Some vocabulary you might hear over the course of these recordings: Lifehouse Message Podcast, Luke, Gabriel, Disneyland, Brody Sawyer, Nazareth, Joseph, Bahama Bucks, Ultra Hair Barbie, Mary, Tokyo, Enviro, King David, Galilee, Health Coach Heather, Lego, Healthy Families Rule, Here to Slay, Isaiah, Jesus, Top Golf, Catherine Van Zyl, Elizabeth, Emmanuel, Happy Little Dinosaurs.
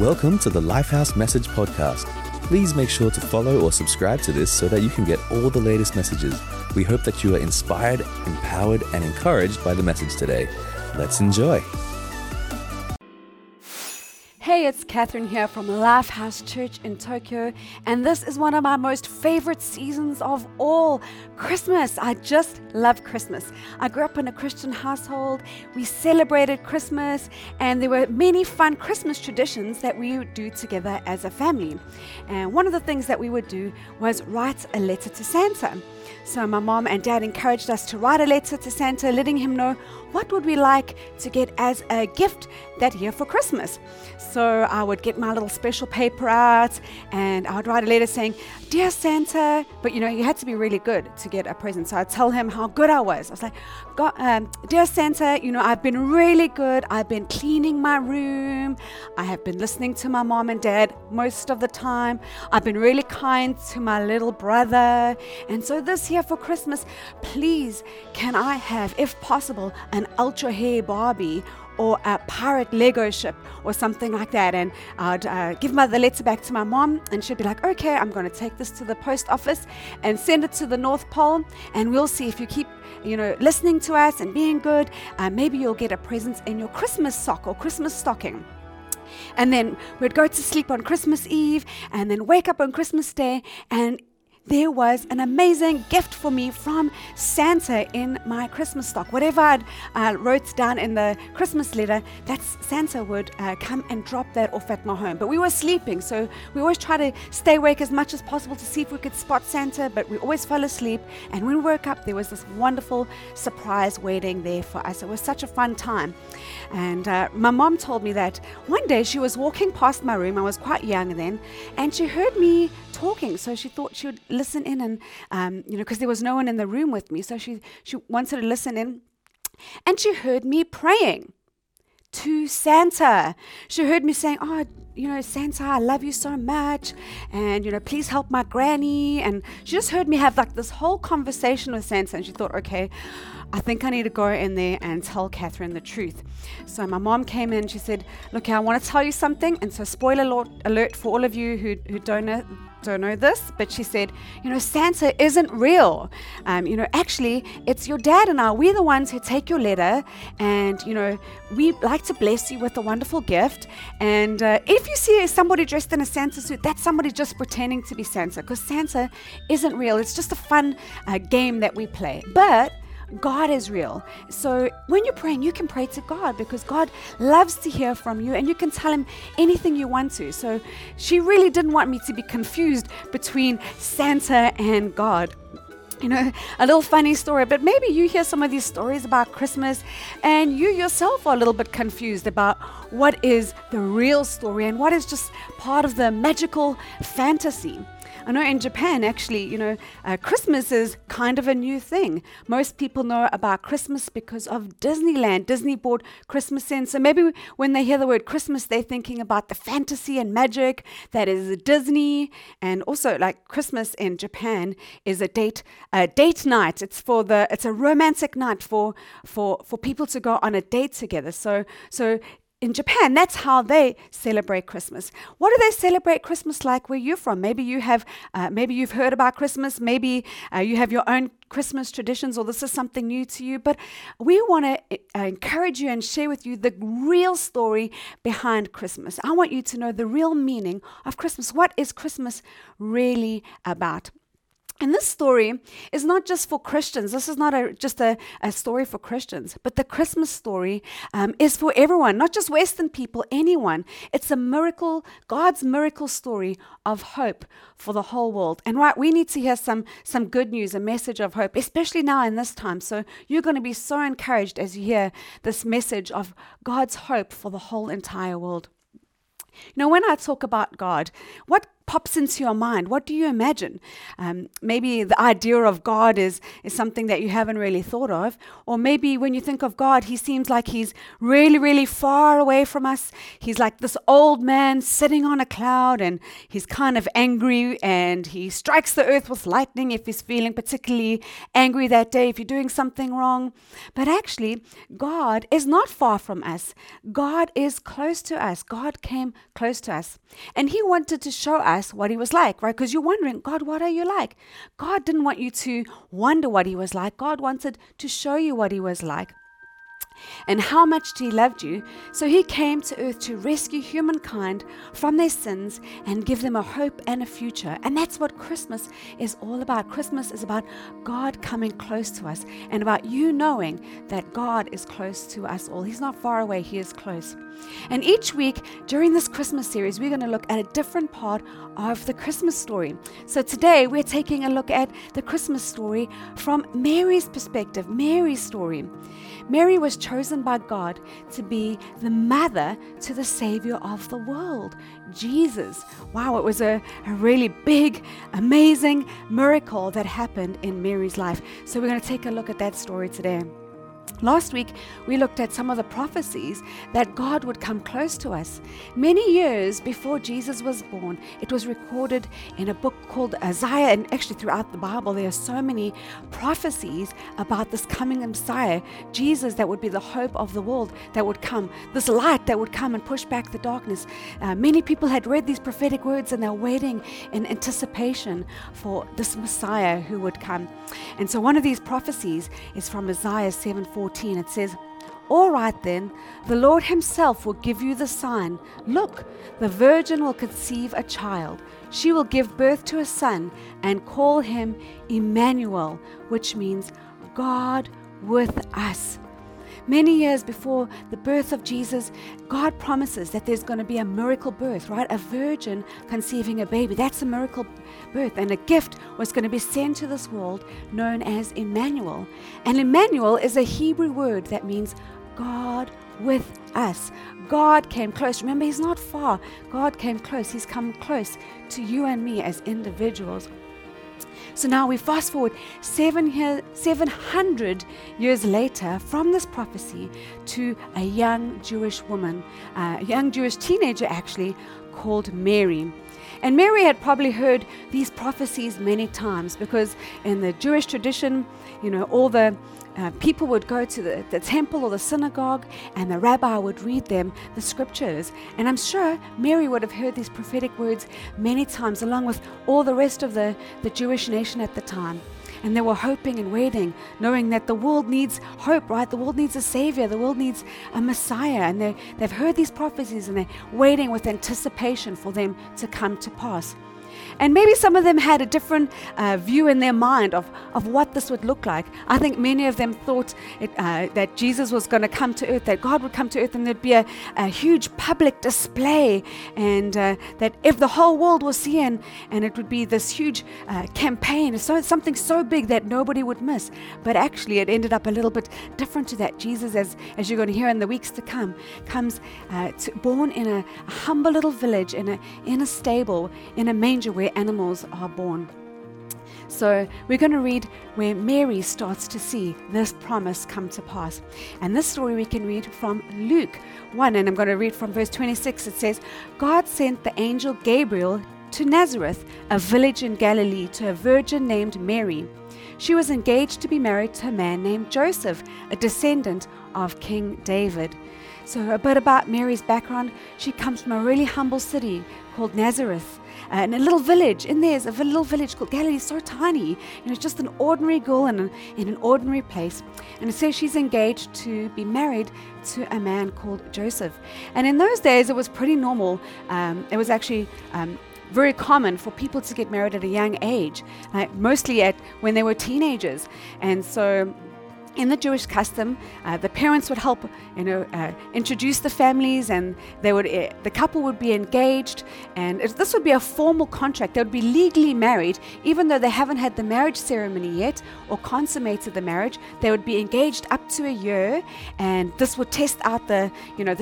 Welcome to the Lifehouse Message Podcast. Please make sure to follow or subscribe to this so that you can get all the latest messages. We hope that you are inspired, empowered, and encouraged by the message today. Let's enjoy. Hey, it's Catherine here from Lifehouse Church in Tokyo, and this is one of my most favorite seasons of all, Christmas. I just love Christmas. I grew up in a Christian household. We celebrated Christmas, and there were many fun Christmas traditions that we would do together as a family. And one of the things that we would do was write a letter to Santa. So my mom and dad encouraged us to write a letter to Santa, letting him know what would we like to get as a gift that year for Christmas. So I would get my little special paper out and I would write a letter saying, "Dear Santa," but you know, you had to be really good to get a present. So I'd tell him how good I was. I was like, "Dear Santa, you know, I've been really good. I've been cleaning my room. I have been listening to my mom and dad most of the time. I've been really kind to my little brother. And so this year for Christmas, please, can I have, if possible, an Ultra Hair Barbie or a pirate Lego ship or something like that?" And I'd give the letter back to my mom, and she'd be like, "Okay, I'm going to take this to the post office and send it to the North Pole, and we'll see if you keep, you know, listening to us and being good. Maybe you'll get a present in your Christmas sock or Christmas stocking." And then we'd go to sleep on Christmas Eve and then wake up on Christmas Day, and there was an amazing gift for me from Santa in my Christmas stock. Whatever I'd wrote down in the Christmas letter, that's Santa would come and drop that off at my home. But we were sleeping, so we always try to stay awake as much as possible to see if we could spot Santa, but we always fell asleep. And when we woke up, there was this wonderful surprise waiting there for us. It was such a fun time. And my mom told me that one day she was walking past my room, I was quite young then, and she heard me talking, so she thought she would listen in, and you know, because there was no one in the room with me, so she wanted to listen in, and she heard me praying to Santa. She heard me saying, "Oh, you know, Santa, I love you so much, and, you know, please help my granny." And she just heard me have like this whole conversation with Santa, and she thought, "Okay, I think I need to go in there and tell Catherine the truth." So my mom came in, she said, "Look, I want to tell you something." And so spoiler alert for all of you who don't know this, but she said, "You know, Santa isn't real. You know, actually, it's your dad and I. We're the ones who take your letter, and, you know, we like to bless you with a wonderful gift. And if you see somebody dressed in a Santa suit, that's somebody just pretending to be Santa, because Santa isn't real. It's just a fun game that we play. But God is real. So when you're praying, you can pray to God, because God loves to hear from you, and you can tell him anything you want to." So she really didn't want me to be confused between Santa and God. You know, a little funny story, but maybe you hear some of these stories about Christmas and you yourself are a little bit confused about what is the real story and what is just part of the magical fantasy. I know in Japan, actually, you know, Christmas is kind of a new thing. Most people know about Christmas because of Disneyland. Disney brought Christmas in. So maybe when they hear the word Christmas, they're thinking about the fantasy and magic that is Disney. And also, like, Christmas in Japan is a date night. It's a romantic night for people to go on a date together. So in Japan, that's how they celebrate Christmas. What do they celebrate Christmas like where you're from? Maybe you have, maybe you've heard about Christmas. Maybe you have your own Christmas traditions, or this is something new to you. But we want to encourage you and share with you the real story behind Christmas. I want you to know the real meaning of Christmas. What is Christmas really about? And this story is not just for Christians. This is not just a story for Christians, but the Christmas story is for everyone, not just Western people, anyone. It's a miracle, God's miracle story of hope for the whole world. And right, we need to hear some good news, a message of hope, especially now in this time. So you're going to be so encouraged as you hear this message of God's hope for the whole entire world. You know, when I talk about God, what pops into your mind? What do you imagine? Maybe the idea of God is something that you haven't really thought of. Or maybe when you think of God, he seems like he's really, really far away from us. He's like this old man sitting on a cloud, and he's kind of angry, and he strikes the earth with lightning if he's feeling particularly angry that day, if you're doing something wrong. But actually, God is not far from us. God is close to us. God came close to us. And he wanted to show us what he was like, right? Because you're wondering, God, what are you like? God didn't want you to wonder what he was like. God wanted to show you what he was like and how much he loved you. So he came to earth to rescue humankind from their sins and give them a hope and a future. And that's what Christmas is all about. Christmas is about God coming close to us and about you knowing that God is close to us all. He's not far away, he is close. And each week during this Christmas series, we're going to look at a different part of the Christmas story. So today we're taking a look at the Christmas story from Mary's perspective, Mary's story. Mary was chosen by God to be the mother to the Savior of the world, Jesus. Wow, it was a really big, amazing miracle that happened in Mary's life. So we're going to take a look at that story today. Last week, we looked at some of the prophecies that God would come close to us. Many years before Jesus was born, it was recorded in a book called Isaiah, and actually throughout the Bible, there are so many prophecies about this coming Messiah, Jesus, that would be the hope of the world, that would come, this light that would come and push back the darkness. Many people had read these prophetic words, and they're waiting in anticipation for this Messiah who would come. And so one of these prophecies is from Isaiah 7:14. It says, "All right then, the Lord himself will give you the sign. Look, the virgin will conceive a child. She will give birth to a son and call him Emmanuel," which means God with us. Many years before the birth of Jesus, God promises that there's going to be a miracle birth, right? A virgin conceiving a baby. That's a miracle birth. And a gift was going to be sent to this world known as Emmanuel. And Emmanuel is a Hebrew word that means God with us. God came close. Remember, he's not far. God came close. He's come close to you and me as individuals. So now we fast forward 700 years later from this prophecy to a young Jewish woman, a young Jewish teenager actually, called Mary. And Mary had probably heard these prophecies many times because in the Jewish tradition, you know, all the people would go to the temple or the synagogue, and the rabbi would read them the scriptures. And I'm sure Mary would have heard these prophetic words many times, along with all the rest of the Jewish nation at the time. And they were hoping and waiting, knowing that the world needs hope, right? The world needs a savior. The world needs a Messiah. And they've heard these prophecies, and they're waiting with anticipation for them to come to pass. And maybe some of them had a different view in their mind of what this would look like. I think many of them thought that Jesus was going to come to earth, that God would come to earth, and there'd be a huge public display, and that if the whole world was seeing, and it would be this huge campaign, so something so big that nobody would miss. But actually, it ended up a little bit different to that. Jesus, as you're going to hear in the weeks to come, comes born in a humble little village, in a stable, in a manger, where animals are born. So we're going to read where Mary starts to see this promise come to pass. And this story we can read from Luke 1, and I'm going to read from verse 26. It says, "God sent the angel Gabriel to Nazareth, a village in Galilee, to a virgin named Mary. She was engaged to be married to a man named Joseph, a descendant of King David." So a bit about Mary's background. She comes from a really humble city called Nazareth. In a little village, in there's a little village called Galilee, so tiny. You know, it's just an ordinary girl in an ordinary place. And it says she's engaged to be married to a man called Joseph. And in those days, it was pretty normal. It was actually very common for people to get married at a young age, like mostly when they were teenagers. And so In the Jewish custom, the parents would help, introduce the families, and they would, the couple would be engaged, and this would be a formal contract. They would be legally married, even though they haven't had the marriage ceremony yet or consummated the marriage. They would be engaged up to a year, and this would test out the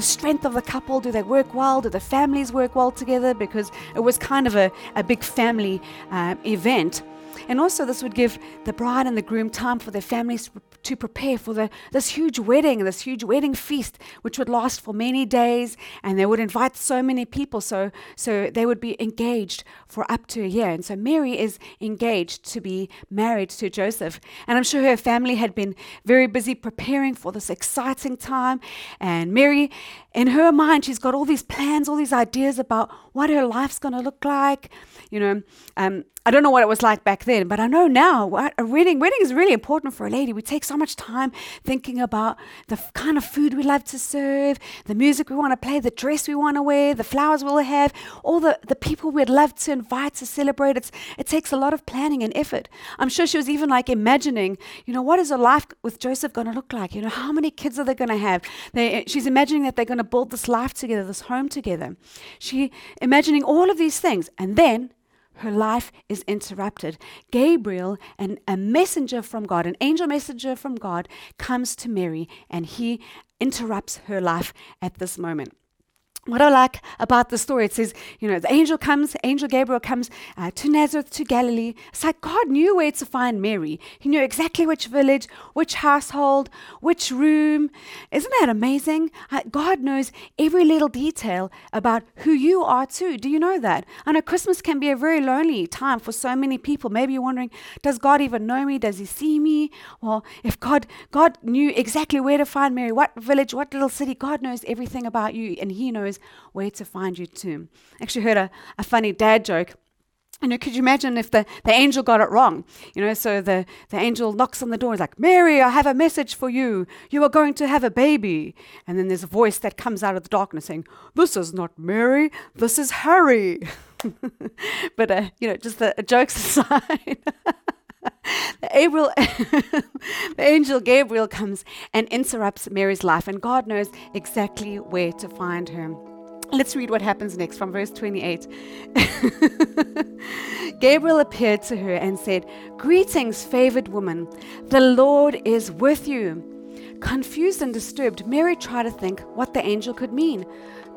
strength of the couple. Do they work well? Do the families work well together? Because it was kind of a big family event. And also this would give the bride and the groom time for their families to prepare for this huge wedding feast, which would last for many days, and they would invite so many people, so they would be engaged for up to a year. And so Mary is engaged to be married to Joseph, and I'm sure her family had been very busy preparing for this exciting time. And Mary, in her mind, she's got all these plans, all these ideas about what her life's going to look like. I don't know what it was like back then, but I know now what a wedding is really important for a lady. We take so much time thinking about the kind of food we love to serve, the music we want to play, the dress we want to wear, the flowers we'll have, all the people we'd love to invite to celebrate. It takes a lot of planning and effort. I'm sure she was even like imagining, what is her life with Joseph going to look like? How many kids are they going to have? She's imagining that they're going to build this life together, this home together. She imagining all of these things, and then her life is interrupted. Gabriel, a messenger from God, an angel messenger from God, comes to Mary, and he interrupts her life at this moment. What I like about the story, it says, the angel Gabriel comes to Nazareth, to Galilee. It's like God knew where to find Mary. He knew exactly which village, which household, which room. Isn't that amazing? God knows every little detail about who you are too. Do you know that? I know Christmas can be a very lonely time for so many people. Maybe you're wondering, does God even know me? Does he see me? Well, if God knew exactly where to find Mary, what village, what little city, God knows everything about you, and he knows where to find you too. I actually heard a funny dad joke. Could you imagine if the angel got it wrong? So the angel knocks on the door. He's like, Mary, I have a message for you. You are going to have a baby. And then there's a voice that comes out of the darkness saying, this is not Mary, this is Harry. But, just the jokes aside. The angel Gabriel comes and interrupts Mary's life, and God knows exactly where to find her. Let's read what happens next from verse 28. Gabriel appeared to her and said, Greetings, favored woman. The Lord is with you. Confused and disturbed, Mary tried to think what the angel could mean.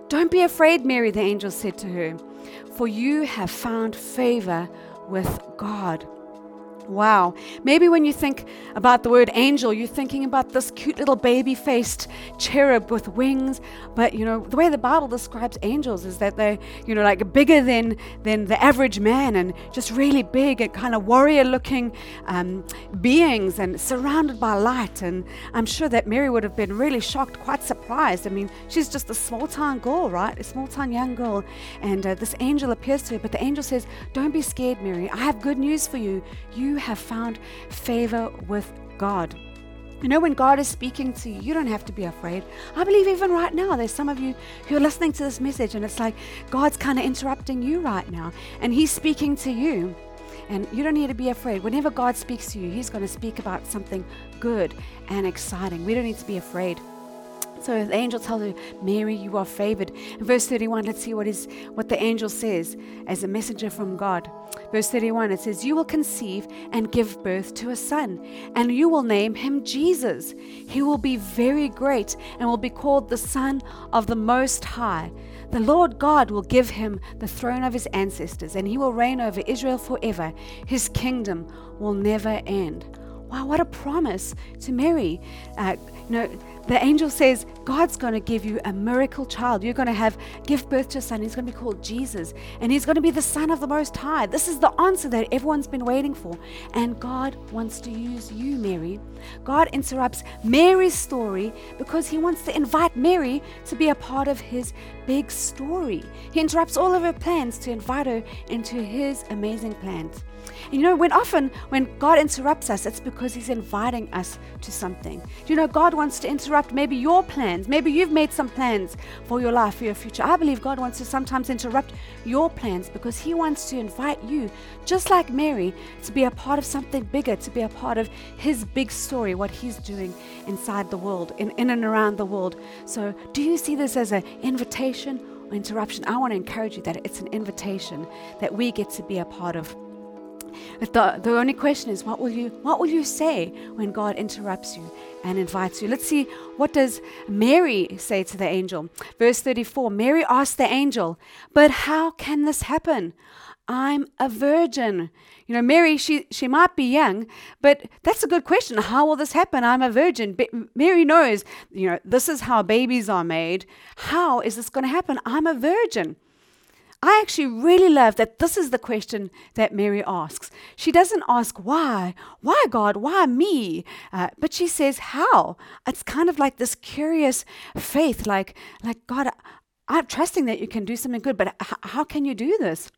Don't be afraid, Mary, the angel said to her, for you have found favor with God. Wow. Maybe when you think about the word angel, you're thinking about this cute little baby-faced cherub with wings. But, the way the Bible describes angels is that they're, like bigger than the average man, and just really big and kind of warrior-looking beings, and surrounded by light. And I'm sure that Mary would have been really shocked, quite surprised. I mean, she's just a small-town girl, right? A small-town young girl. And this angel appears to her. But the angel says, don't be scared, Mary. I have good news for you. You have found favor with God. When God is speaking to you, you don't have to be afraid. I believe even right now, there's some of you who are listening to this message, and it's like God's kind of interrupting you right now, and he's speaking to you. And you don't need to be afraid. Whenever God speaks to you, he's going to speak about something good and exciting. We don't need to be afraid. So the angel tells her, Mary, you are favored. In verse 31, let's see what the angel says as a messenger from God. Verse 31, it says, you will conceive and give birth to a son, and you will name him Jesus. He will be very great and will be called the Son of the Most High. The Lord God will give him the throne of his ancestors, and he will reign over Israel forever. His kingdom will never end. Wow, what a promise to Mary. The angel says, God's going to give you a miracle child. You're going to give birth to a son. He's going to be called Jesus, and he's going to be the Son of the Most High. This is the answer that everyone's been waiting for, and God wants to use you, Mary. God interrupts Mary's story because he wants to invite Mary to be a part of his big story. He interrupts all of her plans to invite her into his amazing plans. And when God interrupts us, it's because he's inviting us to something. God wants to interrupt interrupt maybe your plans. Maybe you've made some plans for your life, for your future. I believe God wants to sometimes interrupt your plans because He wants to invite you, just like Mary, to be a part of something bigger, to be a part of His big story, what He's doing inside the world, in and around the world. So do you see this as an invitation or interruption? I want to encourage you that it's an invitation that we get to be a part of. The only question is, what will you say when God interrupts you and invites you? Let's see, what does Mary say to the angel? Verse 34, Mary asked the angel, "But how can this happen? I'm a virgin." You know, Mary, she might be young, but that's a good question. How will this happen? I'm a virgin. Mary knows, you know, this is how babies are made. How is this going to happen? I'm a virgin. I actually really love that this is the question that Mary asks. She doesn't ask why. Why, God? Why me? But she says, how? It's kind of like this curious faith, like God, I'm trusting that you can do something good, but how can you do this?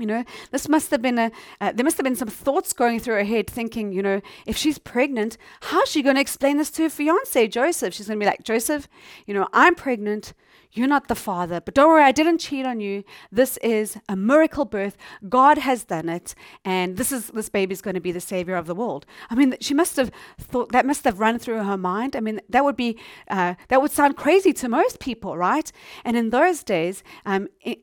You know, this must have been there must have been some thoughts going through her head thinking, you know, if she's pregnant, how's she going to explain this to her fiancé, Joseph? She's going to be like, Joseph, you know, I'm pregnant. You're not the father, but don't worry, I didn't cheat on you. This is a miracle birth. God has done it, and this baby's going to be the savior of the world. I mean, she must have thought, that must have run through her mind. I mean, that would sound crazy to most people, right? And in those days,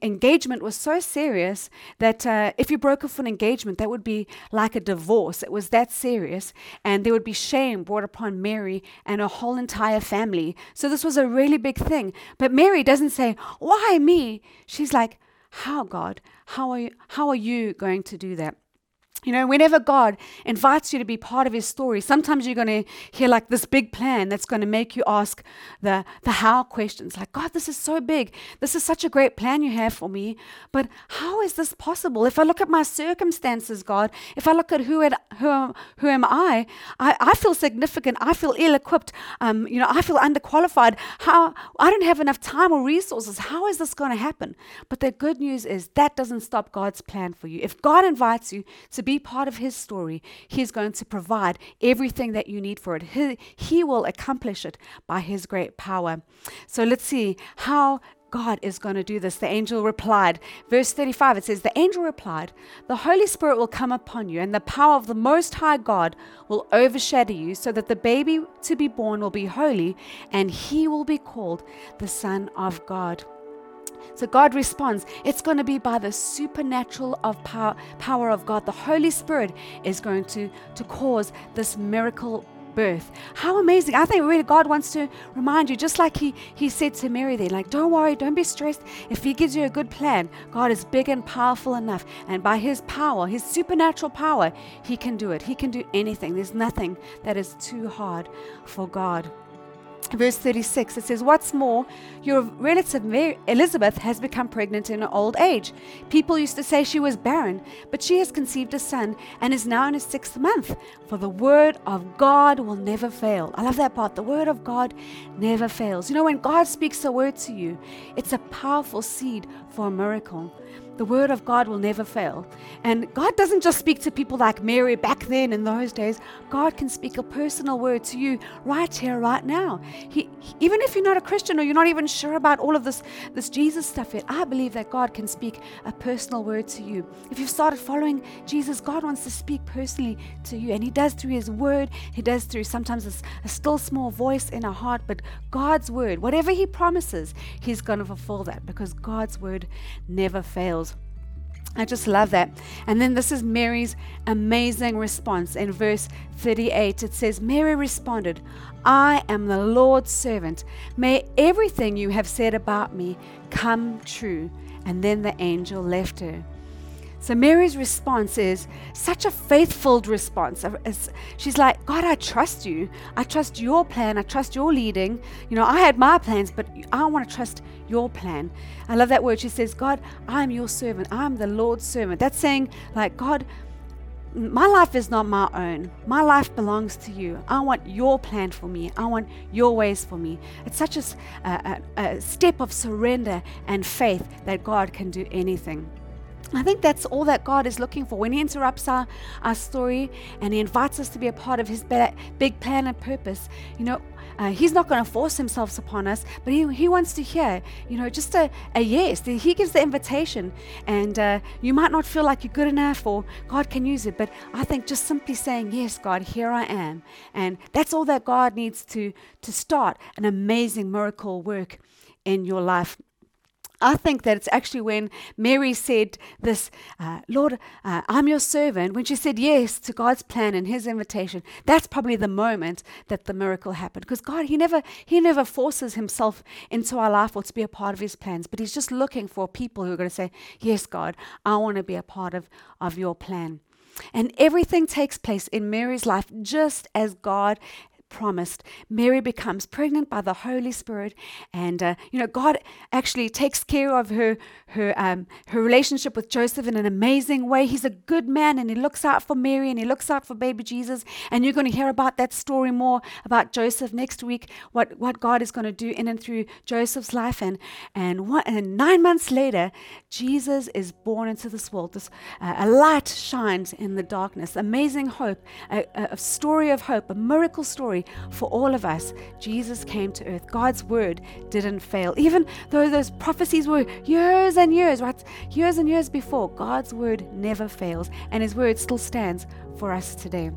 engagement was so serious that if you broke off an engagement, that would be like a divorce. It was that serious, and there would be shame brought upon Mary and her whole entire family. So this was a really big thing. But Mary doesn't say, why me? She's like, how, God? How are you going to do that? You know, whenever God invites you to be part of His story, sometimes you're going to hear like this big plan that's going to make you ask the how questions. Like, God, this is so big. This is such a great plan you have for me. But how is this possible? If I look at my circumstances, God, if I look at who am I feel significant. I feel ill-equipped. You know, I feel underqualified. I don't have enough time or resources. How is this going to happen? But the good news is that doesn't stop God's plan for you. If God invites you to be part of His story, He's going to provide everything that you need for it. He will accomplish it by His great power. So let's see how God is going to do this. The angel replied, verse 35, it says, the angel replied, "The Holy Spirit will come upon you, and the power of the Most High God will overshadow you, so that the baby to be born will be holy, and He will be called the Son of God." So God responds, it's going to be by the supernatural power of God. The Holy Spirit is going to cause this miracle birth. How amazing. I think really God wants to remind you, just like he said to Mary there, like, don't worry, don't be stressed. If He gives you a good plan, God is big and powerful enough. And by His power, His supernatural power, He can do it. He can do anything. There's nothing that is too hard for God. Verse 36, it says, "What's more, your relative Mary, Elizabeth, has become pregnant in her old age. People used to say she was barren, but she has conceived a son and is now in her 6th month, for the word of God will never fail." I love that part. The word of God never fails. You know, when God speaks a word to you, it's a powerful seed for a miracle. The word of God will never fail. And God doesn't just speak to people like Mary back then in those days. God can speak a personal word to you right here, right now. Even if you're not a Christian or you're not even sure about all of this Jesus stuff yet, I believe that God can speak a personal word to you. If you've started following Jesus, God wants to speak personally to you. And He does through His word. He does through sometimes a still small voice in our heart. But God's word, whatever He promises, He's going to fulfill that, because God's word never fails. I just love that. And then this is Mary's amazing response. In verse 38, it says, Mary responded, "I am the Lord's servant. May everything you have said about me come true." And then the angel left her. So Mary's response is such a faithful response. She's like, God, I trust you. I trust your plan. I trust your leading. You know, I had my plans, but I want to trust your plan. I love that word. She says, God, I'm your servant. I'm the Lord's servant. That's saying, like, God, my life is not my own. My life belongs to you. I want your plan for me. I want your ways for me. It's such a step of surrender and faith that God can do anything. I think that's all that God is looking for. When He interrupts our story and He invites us to be a part of His big plan and purpose, you know, He's not going to force himself upon us, but he wants to hear, just a yes. He gives the invitation, and you might not feel like you're good enough or God can use it, but I think just simply saying, yes, God, here I am. And that's all that God needs to start an amazing miracle work in your life. I think that it's actually when Mary said this, Lord, I'm your servant, when she said yes to God's plan and his invitation, that's probably the moment that the miracle happened. Because God, he never forces himself into our life or to be a part of his plans, but he's just looking for people who are going to say, yes, God, I want to be a part of your plan. And everything takes place in Mary's life just as God promised. Mary becomes pregnant by the Holy Spirit, and God actually takes care of her relationship with Joseph in an amazing way. He's a good man, and he looks out for Mary, and he looks out for baby Jesus. And you're going to hear about that story more about Joseph next week. What God is going to do in and through Joseph's life, and 9 months later, Jesus is born into this world. A light shines in the darkness. Amazing hope, a story of hope, a miracle story. For all of us, Jesus came to earth. God's word didn't fail. Even though those prophecies were years and years, right? Years and years before, God's word never fails, and his word still stands for us today.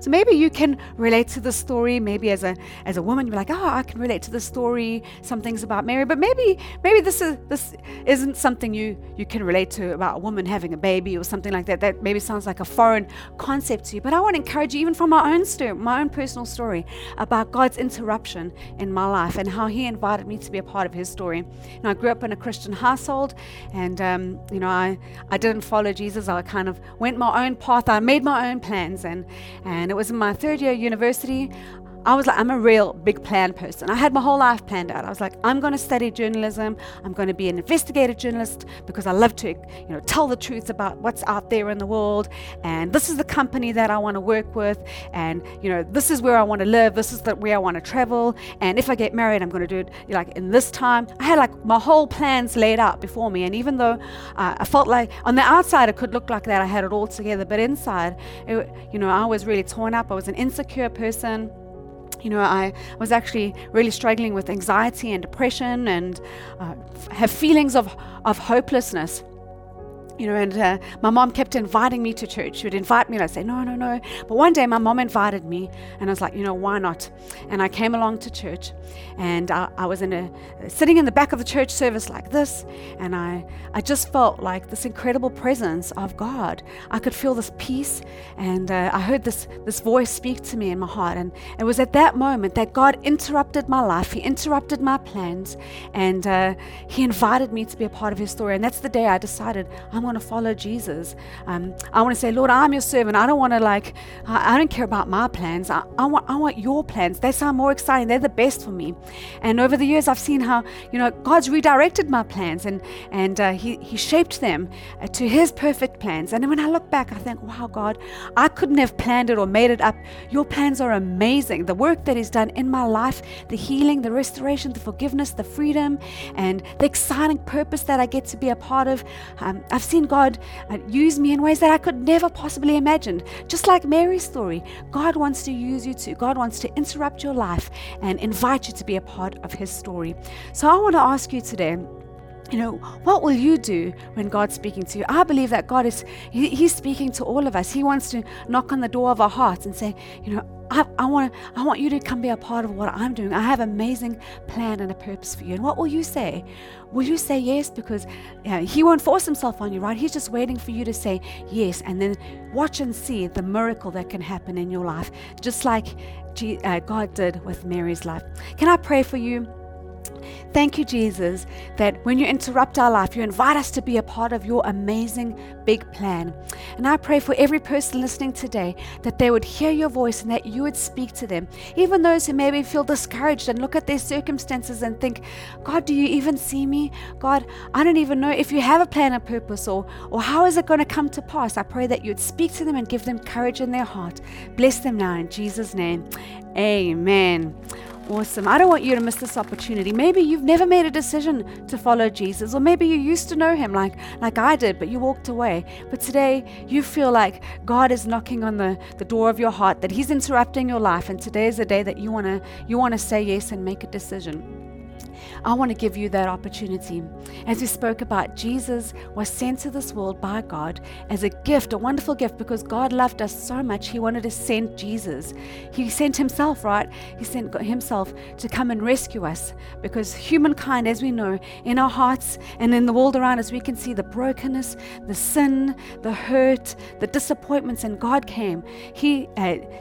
So maybe you can relate to the story. Maybe as a woman, you're like, I can relate to the story. Some things about Mary, but maybe this isn't something you can relate to about a woman having a baby or something like that. That maybe sounds like a foreign concept to you. But I want to encourage you, even from my own personal story about God's interruption in my life and how He invited me to be a part of His story. And I grew up in a Christian household, and I didn't follow Jesus. I kind of went my own path. I made my own plans. And it was in my third year of university, I was like, I'm a real big plan person. I had my whole life planned out. I was like, I'm going to study journalism. I'm going to be an investigative journalist because I love to, tell the truth about what's out there in the world. And this is the company that I want to work with. And, this is where I want to live. This is where I want to travel. And if I get married, I'm going to do it in this time. I had my whole plans laid out before me. And even though I felt like on the outside, it could look like that I had it all together. But inside, I was really torn up. I was an insecure person. I was actually really struggling with anxiety and depression, and have feelings of hopelessness. And my mom kept inviting me to church. She would invite me, and I'd say, no. But one day my mom invited me, and I was like, why not? And I came along to church, and I was sitting in the back of the church service like this, and I just felt like this incredible presence of God. I could feel this peace, and I heard this voice speak to me in my heart. And it was at that moment that God interrupted my life. He interrupted my plans, and He invited me to be a part of His story. And that's the day I decided I want to follow Jesus. I want to say, Lord, I'm your servant. I don't want to I don't care about my plans. I want your plans. They sound more exciting. They're the best for me. And over the years, I've seen how, God's redirected my plans, and He shaped them to His perfect plans. And when I look back, I think, wow, God, I couldn't have planned it or made it up. Your plans are amazing. The work that He's done in my life, the healing, the restoration, the forgiveness, the freedom, and the exciting purpose that I get to be a part of. I've seen God use me in ways that I could never possibly imagine. Just like Mary's story, God wants to use you too. God wants to interrupt your life and invite you to be a part of His story. So I want to ask you today, what will you do when God's speaking to you? I believe that God is, He's speaking to all of us. He wants to knock on the door of our hearts and say, I want you to come be a part of what I'm doing. I have an amazing plan and a purpose for you. And what will you say? Will you say yes? Because He won't force Himself on you, right? He's just waiting for you to say yes, and then watch and see the miracle that can happen in your life, just like God did with Mary's life. Can I pray for you? Thank you, Jesus, that when you interrupt our life, you invite us to be a part of your amazing big plan. And I pray for every person listening today that they would hear your voice and that you would speak to them. Even those who maybe feel discouraged and look at their circumstances and think, God, do you even see me? God, I don't even know if you have a plan and purpose, or how is it going to come to pass? I pray that you'd speak to them and give them courage in their heart. Bless them now in Jesus' name. Amen. Awesome. I don't want you to miss this opportunity. Maybe you've never made a decision to follow Jesus, or maybe you used to know him like I did, but you walked away. But today you feel like God is knocking on the door of your heart, that he's interrupting your life, and today is the day that you want to say yes and make a decision. I want to give you that opportunity. As we spoke about, Jesus was sent to this world by God as a gift, a wonderful gift, because God loved us so much, he wanted to send Jesus. He sent himself, right? He sent himself to come and rescue us, because humankind, as we know, in our hearts and in the world around us, we can see the brokenness, the sin, the hurt, the disappointments, and God came.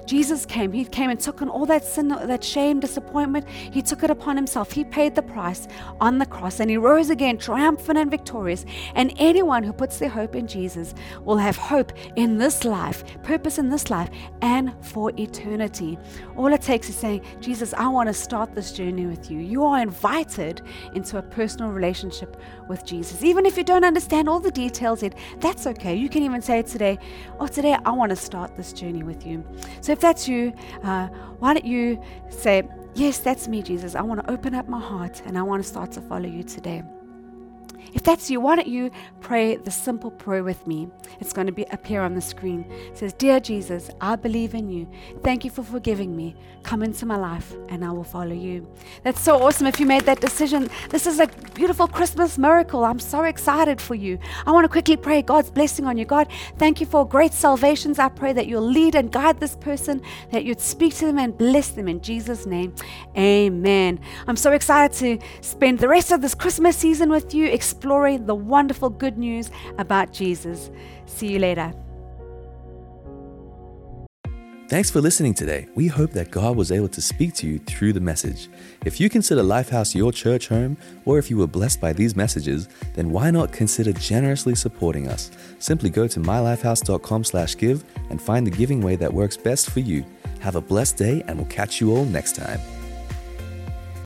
Jesus came. He came and took on all that sin, that shame, disappointment. He took it upon himself. He paid the price on the cross, and he rose again triumphant and victorious. And anyone who puts their hope in Jesus will have hope in this life, purpose in this life, and for eternity. All it takes is saying, Jesus, I want to start this journey with you. You are invited into a personal relationship with Jesus. Even if you don't understand all the details yet, that's okay. You can even say today, today I want to start this journey with you. So if that's you, why don't you say, yes, that's me, Jesus. I want to open up my heart and I want to start to follow you today. If that's you, why don't you pray the simple prayer with me? It's going to be up here on the screen. It says, Dear Jesus, I believe in you. Thank you for forgiving me. Come into my life and I will follow you. That's so awesome if you made that decision. This is a beautiful Christmas miracle. I'm so excited for you. I want to quickly pray God's blessing on you. God, thank you for great salvations. I pray that you'll lead and guide this person, that you'd speak to them and bless them in Jesus' name. Amen. I'm so excited to spend the rest of this Christmas season with you, exploring the wonderful good news about Jesus. See you later. Thanks for listening today. We hope that God was able to speak to you through the message. If you consider Lifehouse your church home, or if you were blessed by these messages, then why not consider generously supporting us? Simply go to mylifehouse.com/give and find the giving way that works best for you. Have a blessed day, and we'll catch you all next time.